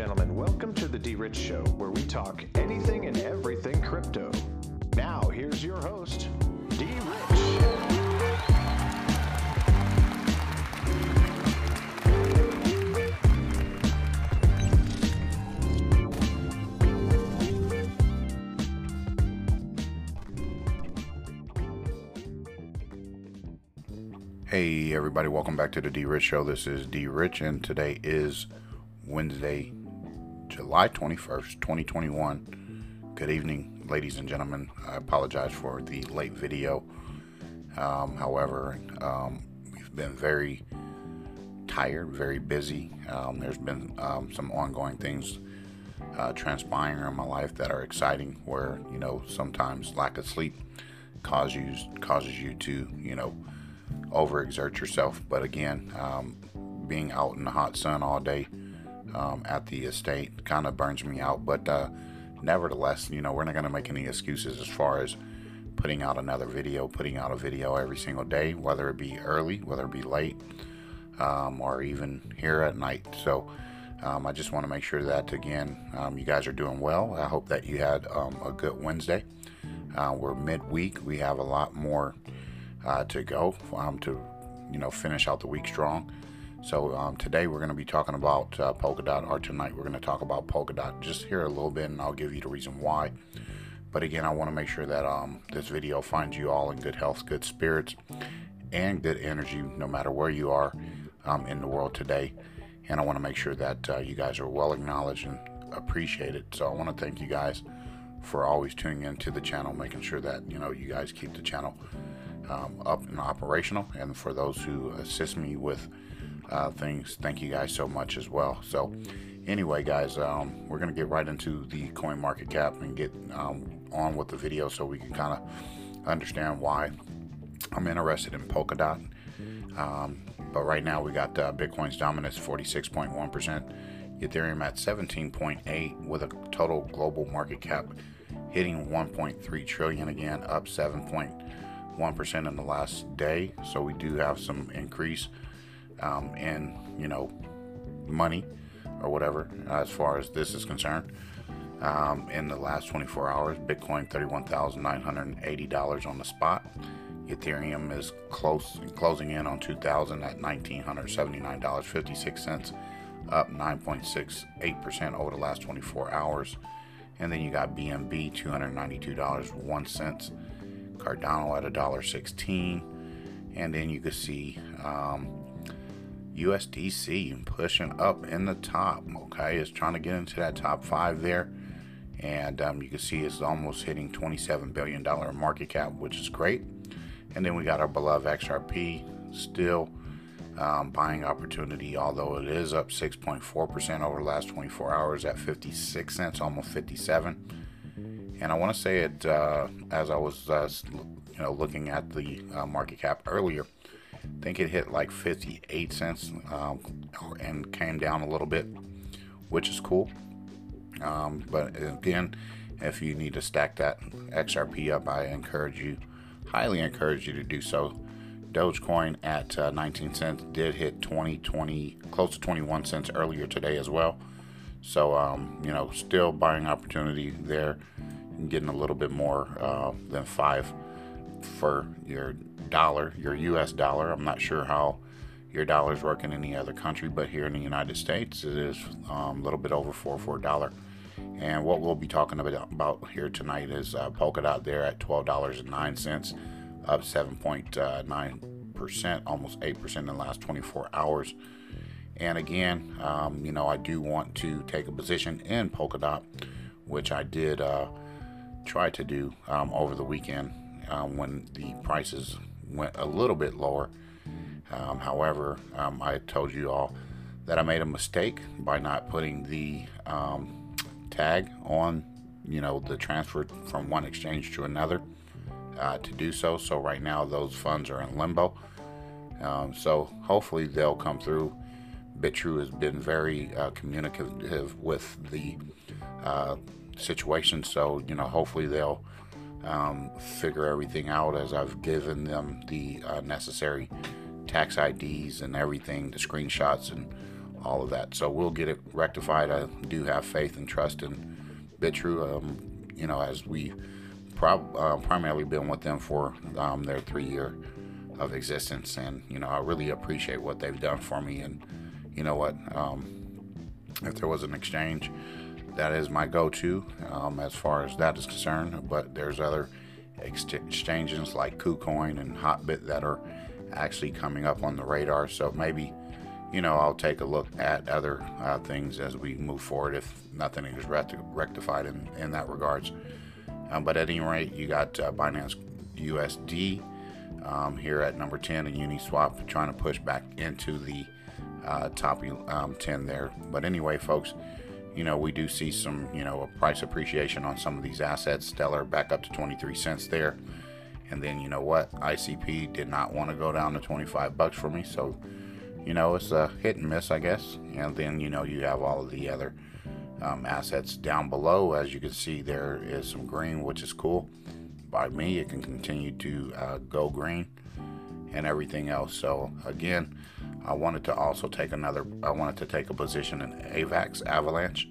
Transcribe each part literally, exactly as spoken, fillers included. gentlemen, welcome to the D Rich Show, where we talk anything and everything crypto. Now, here's your host, D Rich. Hey everybody, welcome back to the D Rich Show. This is D Rich and today is Wednesday, July twenty-first, twenty twenty-one. Good evening, ladies and gentlemen. I apologize for the late video. Um, however, um, we've been very tired, very busy. Um, there's been um, some ongoing things uh, transpiring in my life that are exciting where, you know, sometimes lack of sleep cause you, causes you to, you know, overexert yourself. But again, um, being out in the hot sun all day um, at the estate kind of burns me out, but uh, nevertheless, you know, we're not going to make any excuses as far as putting out another video, putting out a video every single day, whether it be early, whether it be late, um, or even here at night. So um, I just want to make sure that again, um, you guys are doing well. I hope that you had um, a good Wednesday. Uh, we're midweek. We have a lot more Uh, to go um, to, you know, finish out the week strong. So um, today we're going to be talking about uh, Polkadot, or tonight we're going to talk about Polkadot just here a little bit, and I'll give you the reason why. But again, I want to make sure that um, this video finds you all in good health, good spirits, and good energy no matter where you are um, in the world today. And I want to make sure that uh, you guys are well acknowledged and appreciated. So I want to thank you guys for always tuning into the channel, making sure that, you know, you guys keep the channel Um, up and operational, and for those who assist me with uh, things, thank you guys so much as well. So anyway guys, um, we're gonna get right into the Coinmarketcap and get um, on with the video so we can kind of understand why I'm interested in Polkadot. Um, but right now we got uh, Bitcoin's dominance forty-six point one percent, Ethereum at seventeen point eight with a total global market cap hitting one point three trillion, again up seven point one percent in the last day. So we do have some increase um, in, you know, money or whatever as far as this is concerned. Um, in the last twenty-four hours, Bitcoin thirty-one thousand nine hundred eighty dollars on the spot. Ethereum is close closing in on two thousand at one thousand nine hundred seventy-nine dollars and fifty-six cents, up nine point six eight percent over the last twenty-four hours. And then you got B N B two hundred ninety-two dollars and one cent. Cardano at one dollar and sixteen cents, and then you can see um, U S D C pushing up in the top. Okay, it's trying to get into that top five there, and um, you can see it's almost hitting twenty-seven billion dollars market cap, which is great. And then we got our beloved X R P still um, buying opportunity, although it is up six point four percent over the last twenty-four hours at fifty-six cents, almost fifty-seven. And I want to say it, uh, as I was, uh, you know, looking at the uh, market cap earlier, I think it hit like fifty-eight cents um, and came down a little bit, which is cool. Um, but again, if you need to stack that X R P up, I encourage you, highly encourage you to do so. Dogecoin at uh, nineteen cents did hit twenty, twenty, close to twenty-one cents earlier today as well. So, um, you know, still buying opportunity there. Getting a little bit more uh, than five for your dollar, your U S dollar. I'm not sure how your dollars work in any other country, but here in the United States it is um, a little bit over four for a dollar. And what we'll be talking about here tonight is uh, Polkadot there at twelve dollars and nine cents, up seven point nine percent, almost eight percent in the last twenty-four hours. And again, um, you know, I do want to take a position in Polkadot, which I did uh, try to do um, over the weekend um, when the prices went a little bit lower. Um, however, um, I told you all that I made a mistake by not putting the um, tag on, you know, the transfer from one exchange to another uh, to do so. So right now those funds are in limbo. Um, so hopefully they'll come through. Bitrue has been very uh, communicative with the uh, situation, so you know, hopefully they'll um, figure everything out, as I've given them the uh, necessary tax I Ds and everything, the screenshots and all of that. So we'll get it rectified. I do have faith and trust in Bitrue, um, you know, as we prob- uh, primarily been with them for um, their three year of existence. And, you know, I really appreciate what they've done for me. And you know what, um, if there was an exchange, that is my go-to um, as far as that is concerned. But there's other exchanges like KuCoin and Hotbit that are actually coming up on the radar. So maybe, you know, I'll take a look at other uh, things as we move forward if nothing is rect- rectified in, in that regards. Um, but at any rate, you got uh, Binance U S D um, here at number ten, and Uniswap trying to push back into the uh, top um, ten there. But anyway, folks, you know, we do see some, you know, a price appreciation on some of these assets. Stellar back up to twenty-three cents there. And then, you know what, I C P did not want to go down to twenty-five bucks for me. So, you know, it's a hit and miss, I guess. And then, you know, you have all of the other um, assets down below. As you can see, there is some green, which is cool. By me, it can continue to uh, go green and everything else. So again, I wanted to also take another, I wanted to take a position in A VAX, Avalanche,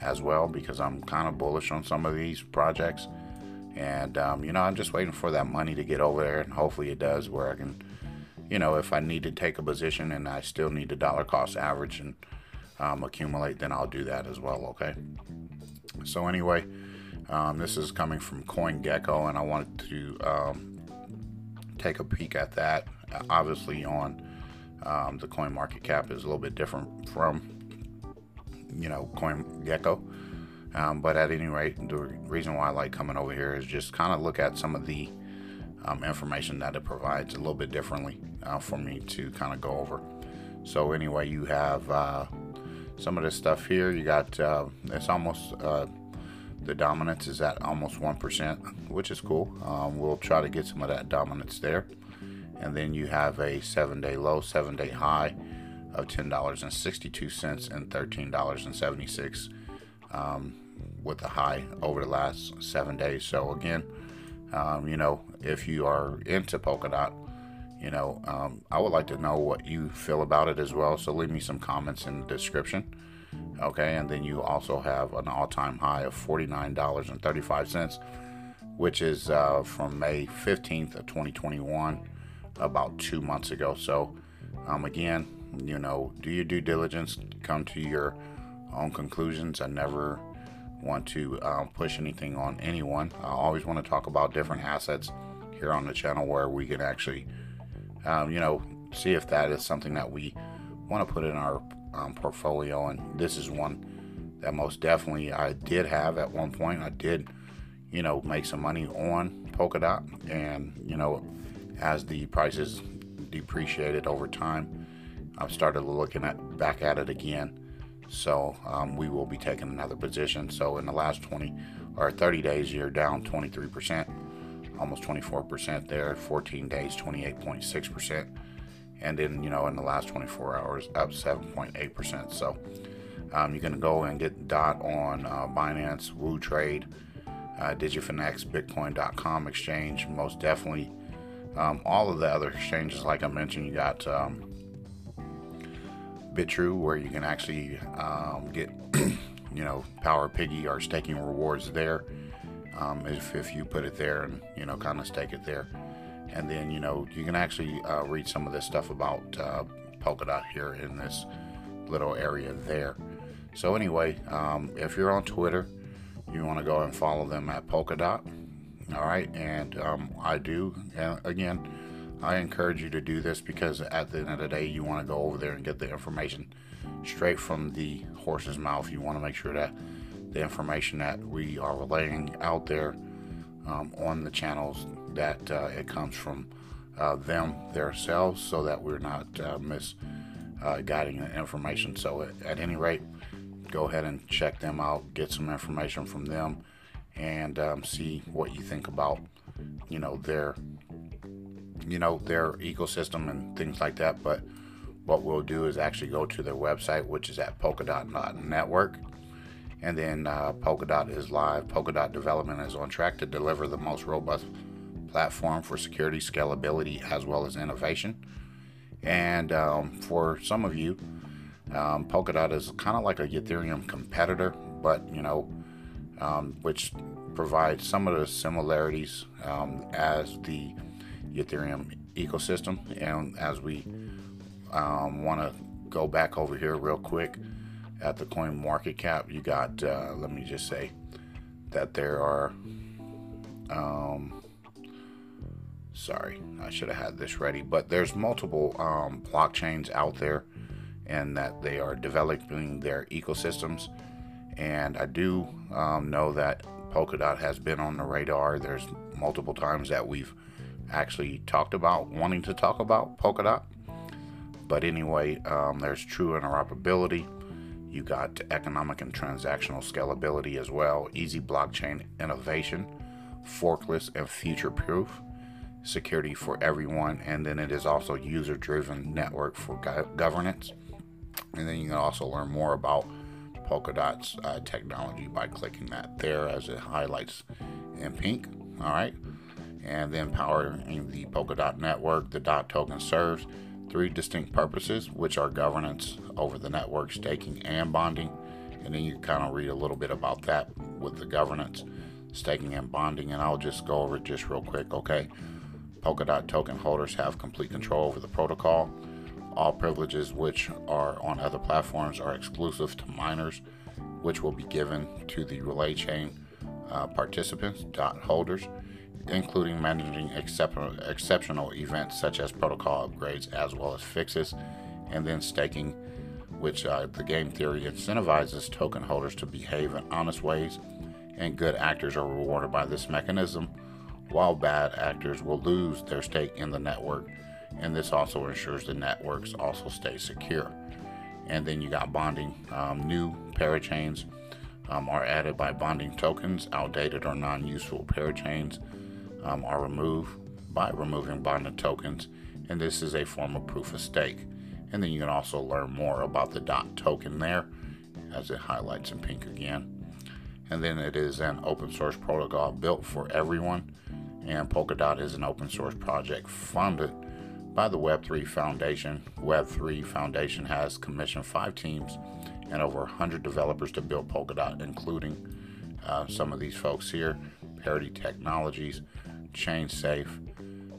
as well, because I'm kind of bullish on some of these projects. And, um, you know, I'm just waiting for that money to get over there, and hopefully it does, where I can, you know, if I need to take a position and I still need to dollar cost average and um, accumulate, then I'll do that as well, okay? So anyway, um, this is coming from CoinGecko, and I wanted to um, take a peek at that. Uh, obviously on um, the Coinmarketcap is a little bit different from, you know, CoinGecko. Um, but at any rate, the reason why I like coming over here is just kind of look at some of the um, information that it provides a little bit differently uh, for me to kind of go over. So anyway, you have uh, some of this stuff here. You got, uh, it's almost, uh, the dominance is at almost one percent, which is cool. Um, we'll try to get some of that dominance there. And then you have a seven day low, seven day high of ten dollars and sixty-two cents and thirteen dollars and seventy-six cents. Um, with the high over the last seven days. So again, um, you know, if you are into Polkadot, you know, um, I would like to know what you feel about it as well. So leave me some comments in the description. Okay. And then you also have an all-time high of forty-nine dollars and thirty-five cents, which is uh, from May fifteenth of twenty twenty-one, about two months ago. So um, again, you know, do your due diligence, come to your own conclusions. I never want to um, push anything on anyone. I always want to talk about different assets here on the channel, where we can actually, um, you know, see if that is something that we want to put in our um, portfolio. And this is one that most definitely I did have at one point. I did, you know, make some money on Polkadot, and you know, as the prices depreciated over time, I've started looking at back at it again. So um, we will be taking another position. So in the last twenty or thirty days, you're down twenty-three percent, almost twenty-four percent there. fourteen days, twenty-eight point six percent. And then, you know, in the last twenty-four hours, up seven point eight percent. So um, you can go and get dot on uh, Binance, WooTrade, uh, Digifinex, Bitcoin dot com exchange, most definitely. Um, all of the other exchanges, like I mentioned, you got um, Bitrue, where you can actually um, get, you know, Power Piggy or staking rewards there, um, if, if you put it there and, you know, kind of stake it there. And then, you know, you can actually uh, read some of this stuff about uh, Polkadot here in this little area there. So anyway, um, if you're on Twitter, you want to go and follow them at Polkadot. All right. And um, I do. And again, I encourage you to do this, because at the end of the day, you want to go over there and get the information straight from the horse's mouth. You want to make sure that the information that we are relaying out there um, on the channels, that uh, it comes from uh, them themselves, so that we're not uh, misguiding uh, the information. So at, at any rate, go ahead and check them out, get some information from them, and um, see what you think about, you know, their you know, their ecosystem and things like that. But what we'll do is actually go to their website, which is at polkadot dot network. And then uh, Polkadot is live. Polkadot development is on track to deliver the most robust platform for security, scalability, as well as innovation. And um, for some of you, Um, Polkadot is kind of like a Ethereum competitor, but, you know, um, which provides some of the similarities um, as the Ethereum ecosystem. And as we um, want to go back over here real quick at the Coinmarketcap, you got, uh, let me just say that there are, um, sorry, I should have had this ready, but there's multiple um, blockchains out there, and that they are developing their ecosystems. And I do um, know that Polkadot has been on the radar. There's multiple times that we've actually talked about wanting to talk about Polkadot. But anyway, um, there's true interoperability. You got economic and transactional scalability as well. Easy blockchain innovation, forkless and future-proof. Security for everyone, and then it is also user-driven network for go- governance. And then you can also learn more about Polkadot's uh, technology by clicking that there as it highlights in pink. All right, and then powering the Polkadot network, the DOT token serves three distinct purposes, which are governance over the network, staking, and bonding. And then you kind of read a little bit about that with the governance, staking, and bonding. And I'll just go over it just real quick. Okay. Polkadot token holders have complete control over the protocol. All privileges which are on other platforms are exclusive to miners, which will be given to the relay chain uh, participants, DOT holders, including managing exceptional, exceptional events such as protocol upgrades as well as fixes. And then staking, which uh, the game theory incentivizes token holders to behave in honest ways, and good actors are rewarded by this mechanism, while bad actors will lose their stake in the network, and this also ensures the networks also stay secure. And then you got bonding. Um, new parachains um, are added by bonding tokens. Outdated or non-useful parachains um, are removed by removing bonded tokens, and this is a form of proof of stake. And then you can also learn more about the DOT token there, as it highlights in pink again. And then it is an open source protocol built for everyone. And Polkadot is an open source project funded by the Web three Foundation. Web three Foundation has commissioned five teams and over one hundred developers to build Polkadot, including uh, some of these folks here: Parity Technologies, Chainsafe,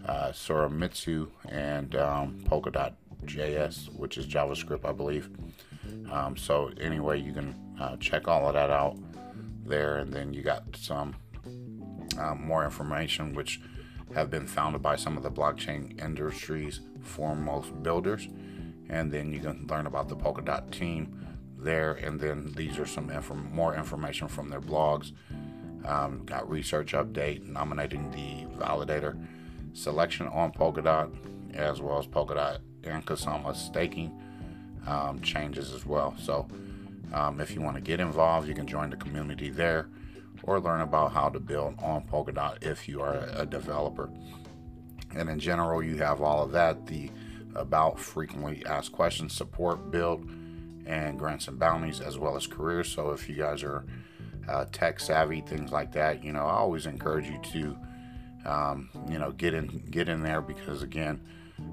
uh, Soramitsu, and um, Polkadot dot J S, which is JavaScript, I believe. Um, so anyway, you can uh, check all of that out there. And then you got some um, more information which have been founded by some of the blockchain industry's foremost builders. And then you can learn about the Polkadot team there. And then these are some inf- more information from their blogs. Um, got research update, nominating the validator, selection on Polkadot, as well as Polkadot and Kusama staking um, changes as well. So Um, if you want to get involved, you can join the community there or learn about how to build on Polkadot if you are a developer. And in general, you have all of that: the about, frequently asked questions, support, build, and grants and bounties, as well as careers. So if you guys are uh, tech savvy, things like that, you know, I always encourage you to, um, you know, get in, get in there, because again,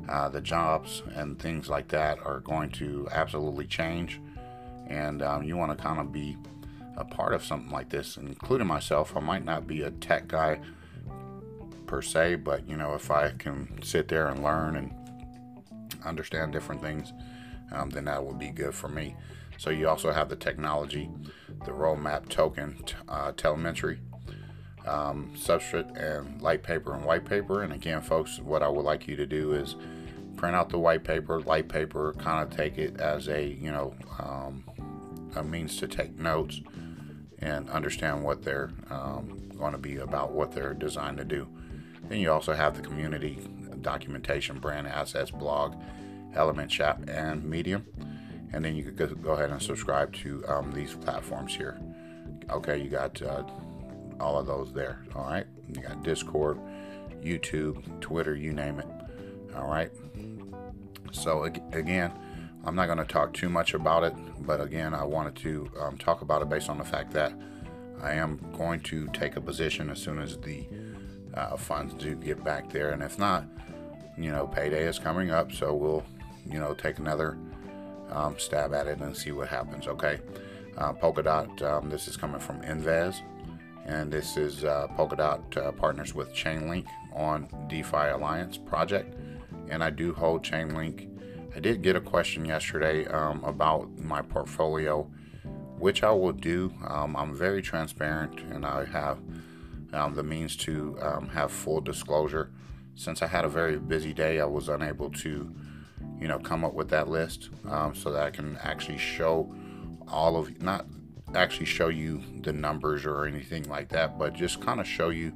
uh, the jobs and things like that are going to absolutely change. And um, you want to kind of be a part of something like this, including myself. I might not be a tech guy per se, but, you know, if I can sit there and learn and understand different things, um, then that would be good for me. So you also have the technology, the roadmap, token, uh, telemetry, um, substrate, and light paper and white paper. And again, folks, what I would like you to do is print out the white paper, light paper, kind of take it as a, you know, um, a means to take notes and understand what they're um, going to be about, what they're designed to do. Then you also have the community, documentation, brand assets, blog, element, shop, and medium. And then you could go ahead and subscribe to um, these platforms here. Okay, you got uh, all of those there. All right, you got Discord, YouTube, Twitter, you name it. All right. So again, I'm not going to talk too much about it, but again, I wanted to um, talk about it based on the fact that I am going to take a position as soon as the uh, funds do get back there. And if not, you know, payday is coming up, so we'll, you know, take another um, stab at it and see what happens, okay? Uh, Polkadot, um, this is coming from Invest, and this is uh, Polkadot uh, partners with Chainlink on DeFi Alliance project, and I do hold Chainlink. I did get a question yesterday um, about my portfolio, which I will do. Um, I'm very transparent, and I have um, the means to um, have full disclosure. Since I had a very busy day, I was unable to, you know, come up with that list um, so that I can actually show all of, not actually show you the numbers or anything like that, but just kind of show you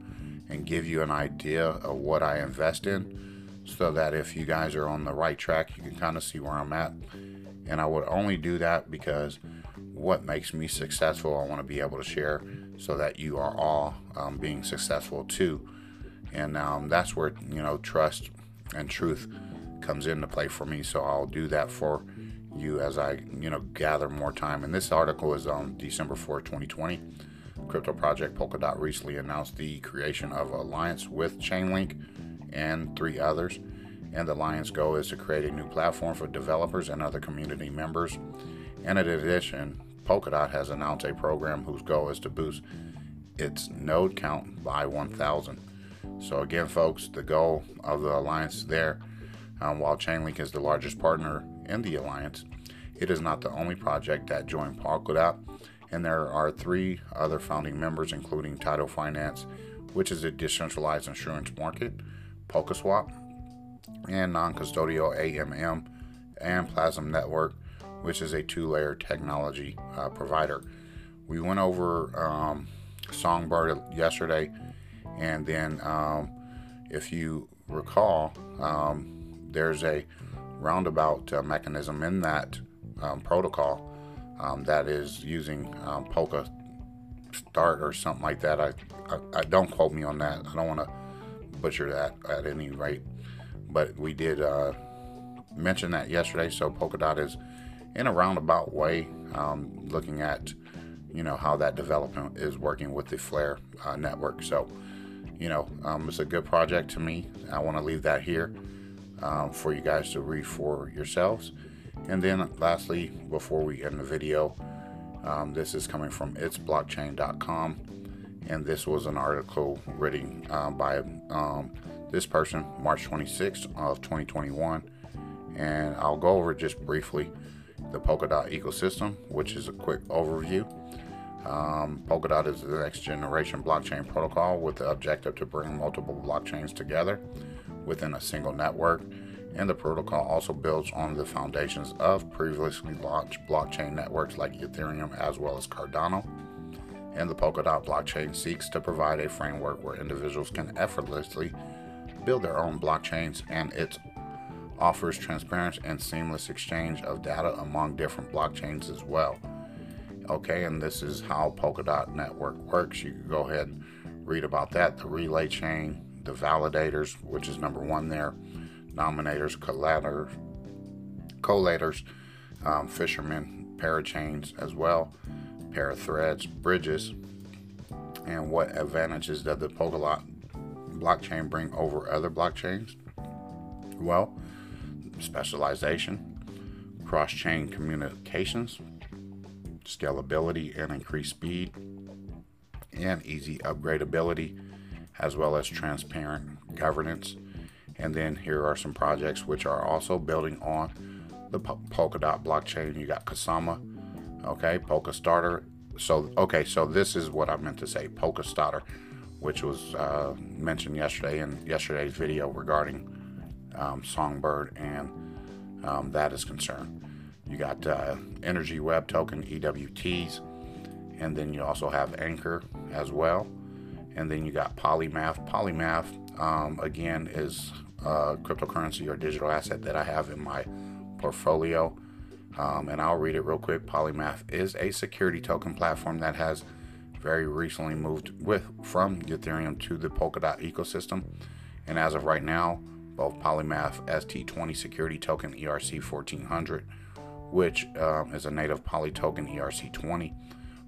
and give you an idea of what I invest in, so that if you guys are on the right track, you can kind of see where I'm at. And I would only do that because what makes me successful, I want to be able to share so that you are all um, being successful too. And um, that's where, you know, trust and truth comes into play for me. So I'll do that for you as I, you know, gather more time. And this article is on December fourth, twenty twenty. Crypto project Polkadot recently announced the creation of an alliance with Chainlink and three others, and the alliance goal is to create a new platform for developers and other community members. And in addition, Polkadot has announced a program whose goal is to boost its node count by one thousand. So again, folks, the goal of the alliance is there. Um, while Chainlink is the largest partner in the alliance, it is not the only project that joined Polkadot, and there are three other founding members, including Tidal Finance, which is a decentralized insurance market, Polka Swap, and non-custodial A M M, and Plasm Network, which is a two-layer technology uh, provider. We went over um, Songbird yesterday, and then um, if you recall, um, there's a roundabout uh, mechanism in that um, protocol um, that is using um, Polka Start or something like that. I, I, I don't quote me on that. I don't want to butcher that at any rate, but we did uh, mention that yesterday. So Polkadot is in a roundabout way um, looking at, you know, how that development is working with the Flare uh, network. So, you know, um, it's a good project to me. I want to leave that here um, for you guys to read for yourselves. And then lastly, before we end the video, um, this is coming from its blockchain dot com. And this was an article written uh, by um, this person, March twenty-sixth of twenty twenty-one. And I'll go over just briefly the Polkadot ecosystem, which is a quick overview. Um, Polkadot is the next generation blockchain protocol with the objective to bring multiple blockchains together within a single network. And the protocol also builds on the foundations of previously launched blockchain networks like Ethereum as well as Cardano. And the Polkadot blockchain seeks to provide a framework where individuals can effortlessly build their own blockchains, and it offers transparent and seamless exchange of data among different blockchains as well. Okay, and this is how Polkadot network works. You can go ahead and read about that. The relay chain, the validators, which is number one there, nominators, collators, collators, um, fishermen, parachains as well, pair of threads, bridges, and what advantages does the Polkadot blockchain bring over other blockchains? Well, specialization, cross-chain communications, scalability and increased speed, and easy upgradability, as well as transparent governance. And then here are some projects which are also building on the Polkadot blockchain. You got Kusama, okay, Polka Starter. So, okay, so this is what I meant to say, Polka Starter, which was uh, mentioned yesterday in yesterday's video regarding um, Songbird and um, that is concerned. You got uh, Energy Web Token, E W Ts, and then you also have Anchor as well. And then you got Polymath. Polymath, um, again, is a cryptocurrency or digital asset that I have in my portfolio. Um, and I'll read it real quick. Polymath is a security token platform that has very recently moved with from Ethereum to the Polkadot ecosystem. And as of right now, both Polymath S T twenty security token E R C fourteen hundred, which um, is a native poly token E R C twenty,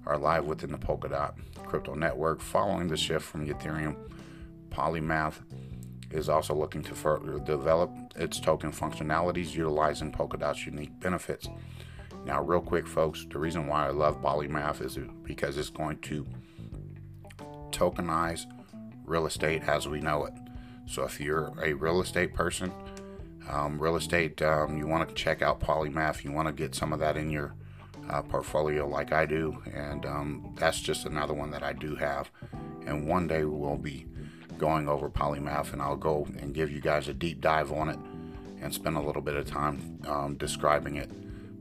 are live within the Polkadot crypto network. Following the shift from Ethereum, Polymath is also looking to further develop its token functionalities utilizing Polkadot's unique benefits. Now, real quick, folks, the reason why I love Polymath is because it's going to tokenize real estate as we know it. So if you're a real estate person, um, real estate, um, you want to check out Polymath. You want to get some of that in your uh, portfolio like I do. And um, that's just another one that I do have. And one day we'll be going over Polymath, and I'll go and give you guys a deep dive on it and spend a little bit of time um, describing it.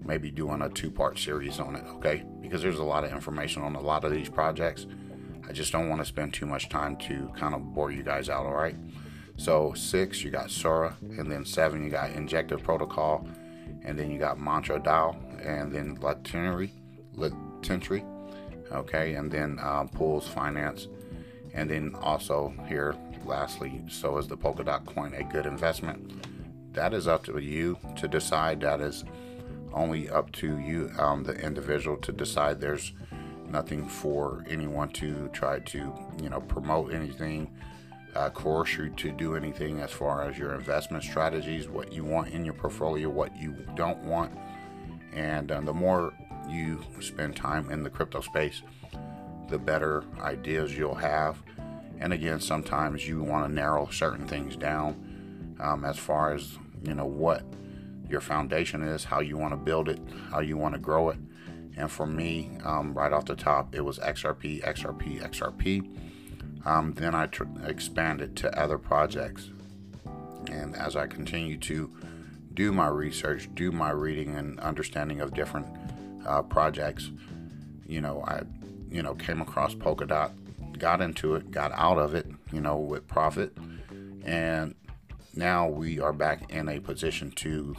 Maybe doing a two-part series on it, okay? Because there's a lot of information on a lot of these projects. I just don't want to spend too much time to kind of bore you guys out, all right? So six, you got Sora, and then seven, you got Injective Protocol, and then you got Mantra D A O, and then Latentry, Latentry, okay? And then uh, Pools Finance, and then also here, lastly, so is the Polkadot coin a good investment? That is up to you to decide. That is only up to you, um, the individual, to decide. There's nothing for anyone to try to, you know, promote anything, uh, coerce you to do anything as far as your investment strategies, what you want in your portfolio, what you don't want. And uh, the more you spend time in the crypto space, the better ideas you'll have. And again, sometimes you want to narrow certain things down um, as far as, you know, what your foundation is, how you want to build it, how you want to grow it. And for me, um, right off the top, it was X R P, X R P, X R P. Um, then I tr- expanded to other projects. And as I continue to do my research, do my reading and understanding of different uh, projects, you know, I, you know, came across Polkadot, got into it, got out of it, you know, with profit. And now we are back in a position to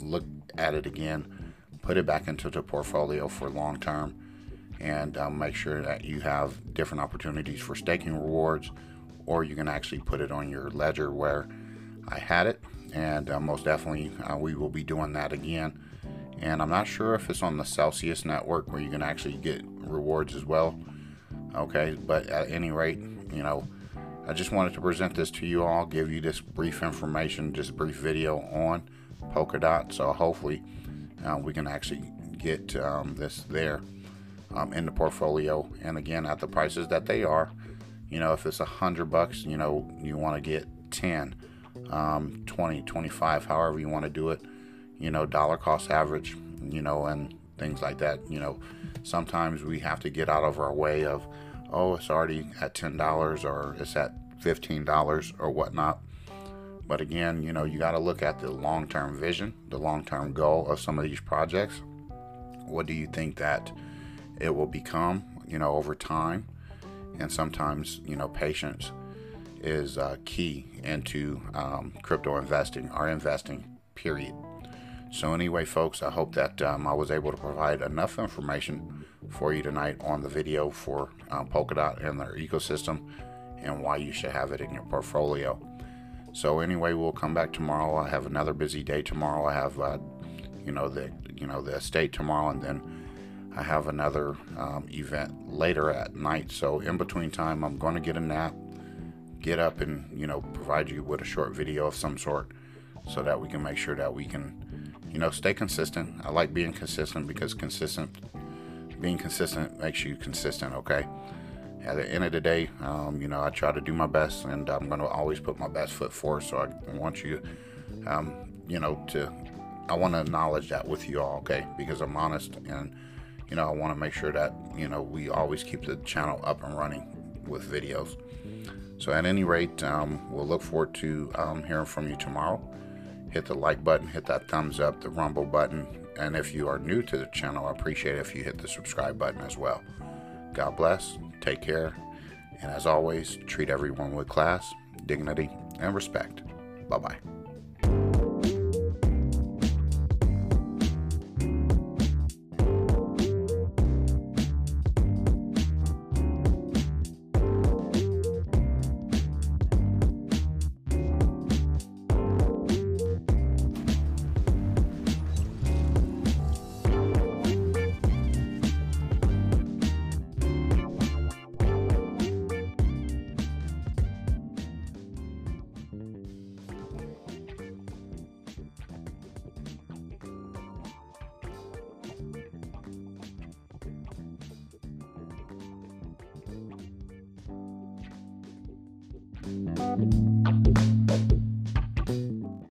look at it again, put it back into the portfolio for long term, and um, make sure that you have different opportunities for staking rewards, or you can actually put it on your ledger where I had it. And uh, most definitely uh, we will be doing that again. And I'm not sure if it's on the Celsius network where you can actually get rewards as well. Okay, but at any rate, you know, I just wanted to present this to you all, give you this brief information, just brief video on Polkadot. So hopefully uh, we can actually get um, this there um, in the portfolio. And again, at the prices that they are, you know, if it's a hundred bucks, you know, you want to get ten, um, twenty, twenty-five, however you want to do it, you know, dollar cost average, you know, and things like that. You know, sometimes we have to get out of our way of, oh, it's already at ten dollars or it's at fifteen dollars or whatnot. But again, you know, you got to look at the long-term vision, the long-term goal of some of these projects. What do you think that it will become, you know, over time? And sometimes, you know, patience is uh, key into um, crypto investing or investing, period. So anyway, folks, I hope that um, I was able to provide enough information for you tonight on the video for um, Polkadot and their ecosystem and why you should have it in your portfolio. So anyway, we'll come back tomorrow. I have another busy day tomorrow. I have, uh, you know, the you know the estate tomorrow, and then I have another um, event later at night. So in between time, I'm going to get a nap, get up, and, you know, provide you with a short video of some sort so that we can make sure that we can, you know, stay consistent. I like being consistent because consistent, being consistent makes you consistent, okay? At the end of the day, um, you know, I try to do my best, and I'm going to always put my best foot forward. So I want you, um, you know, to, I want to acknowledge that with you all, okay? Because I'm honest, and, you know, I want to make sure that, you know, we always keep the channel up and running with videos. So at any rate, um, we'll look forward to um, hearing from you tomorrow. Hit the like button, hit that thumbs up, the rumble button. And if you are new to the channel, I appreciate it if you hit the subscribe button as well. God bless, take care, and as always, treat everyone with class, dignity, and respect. Bye-bye.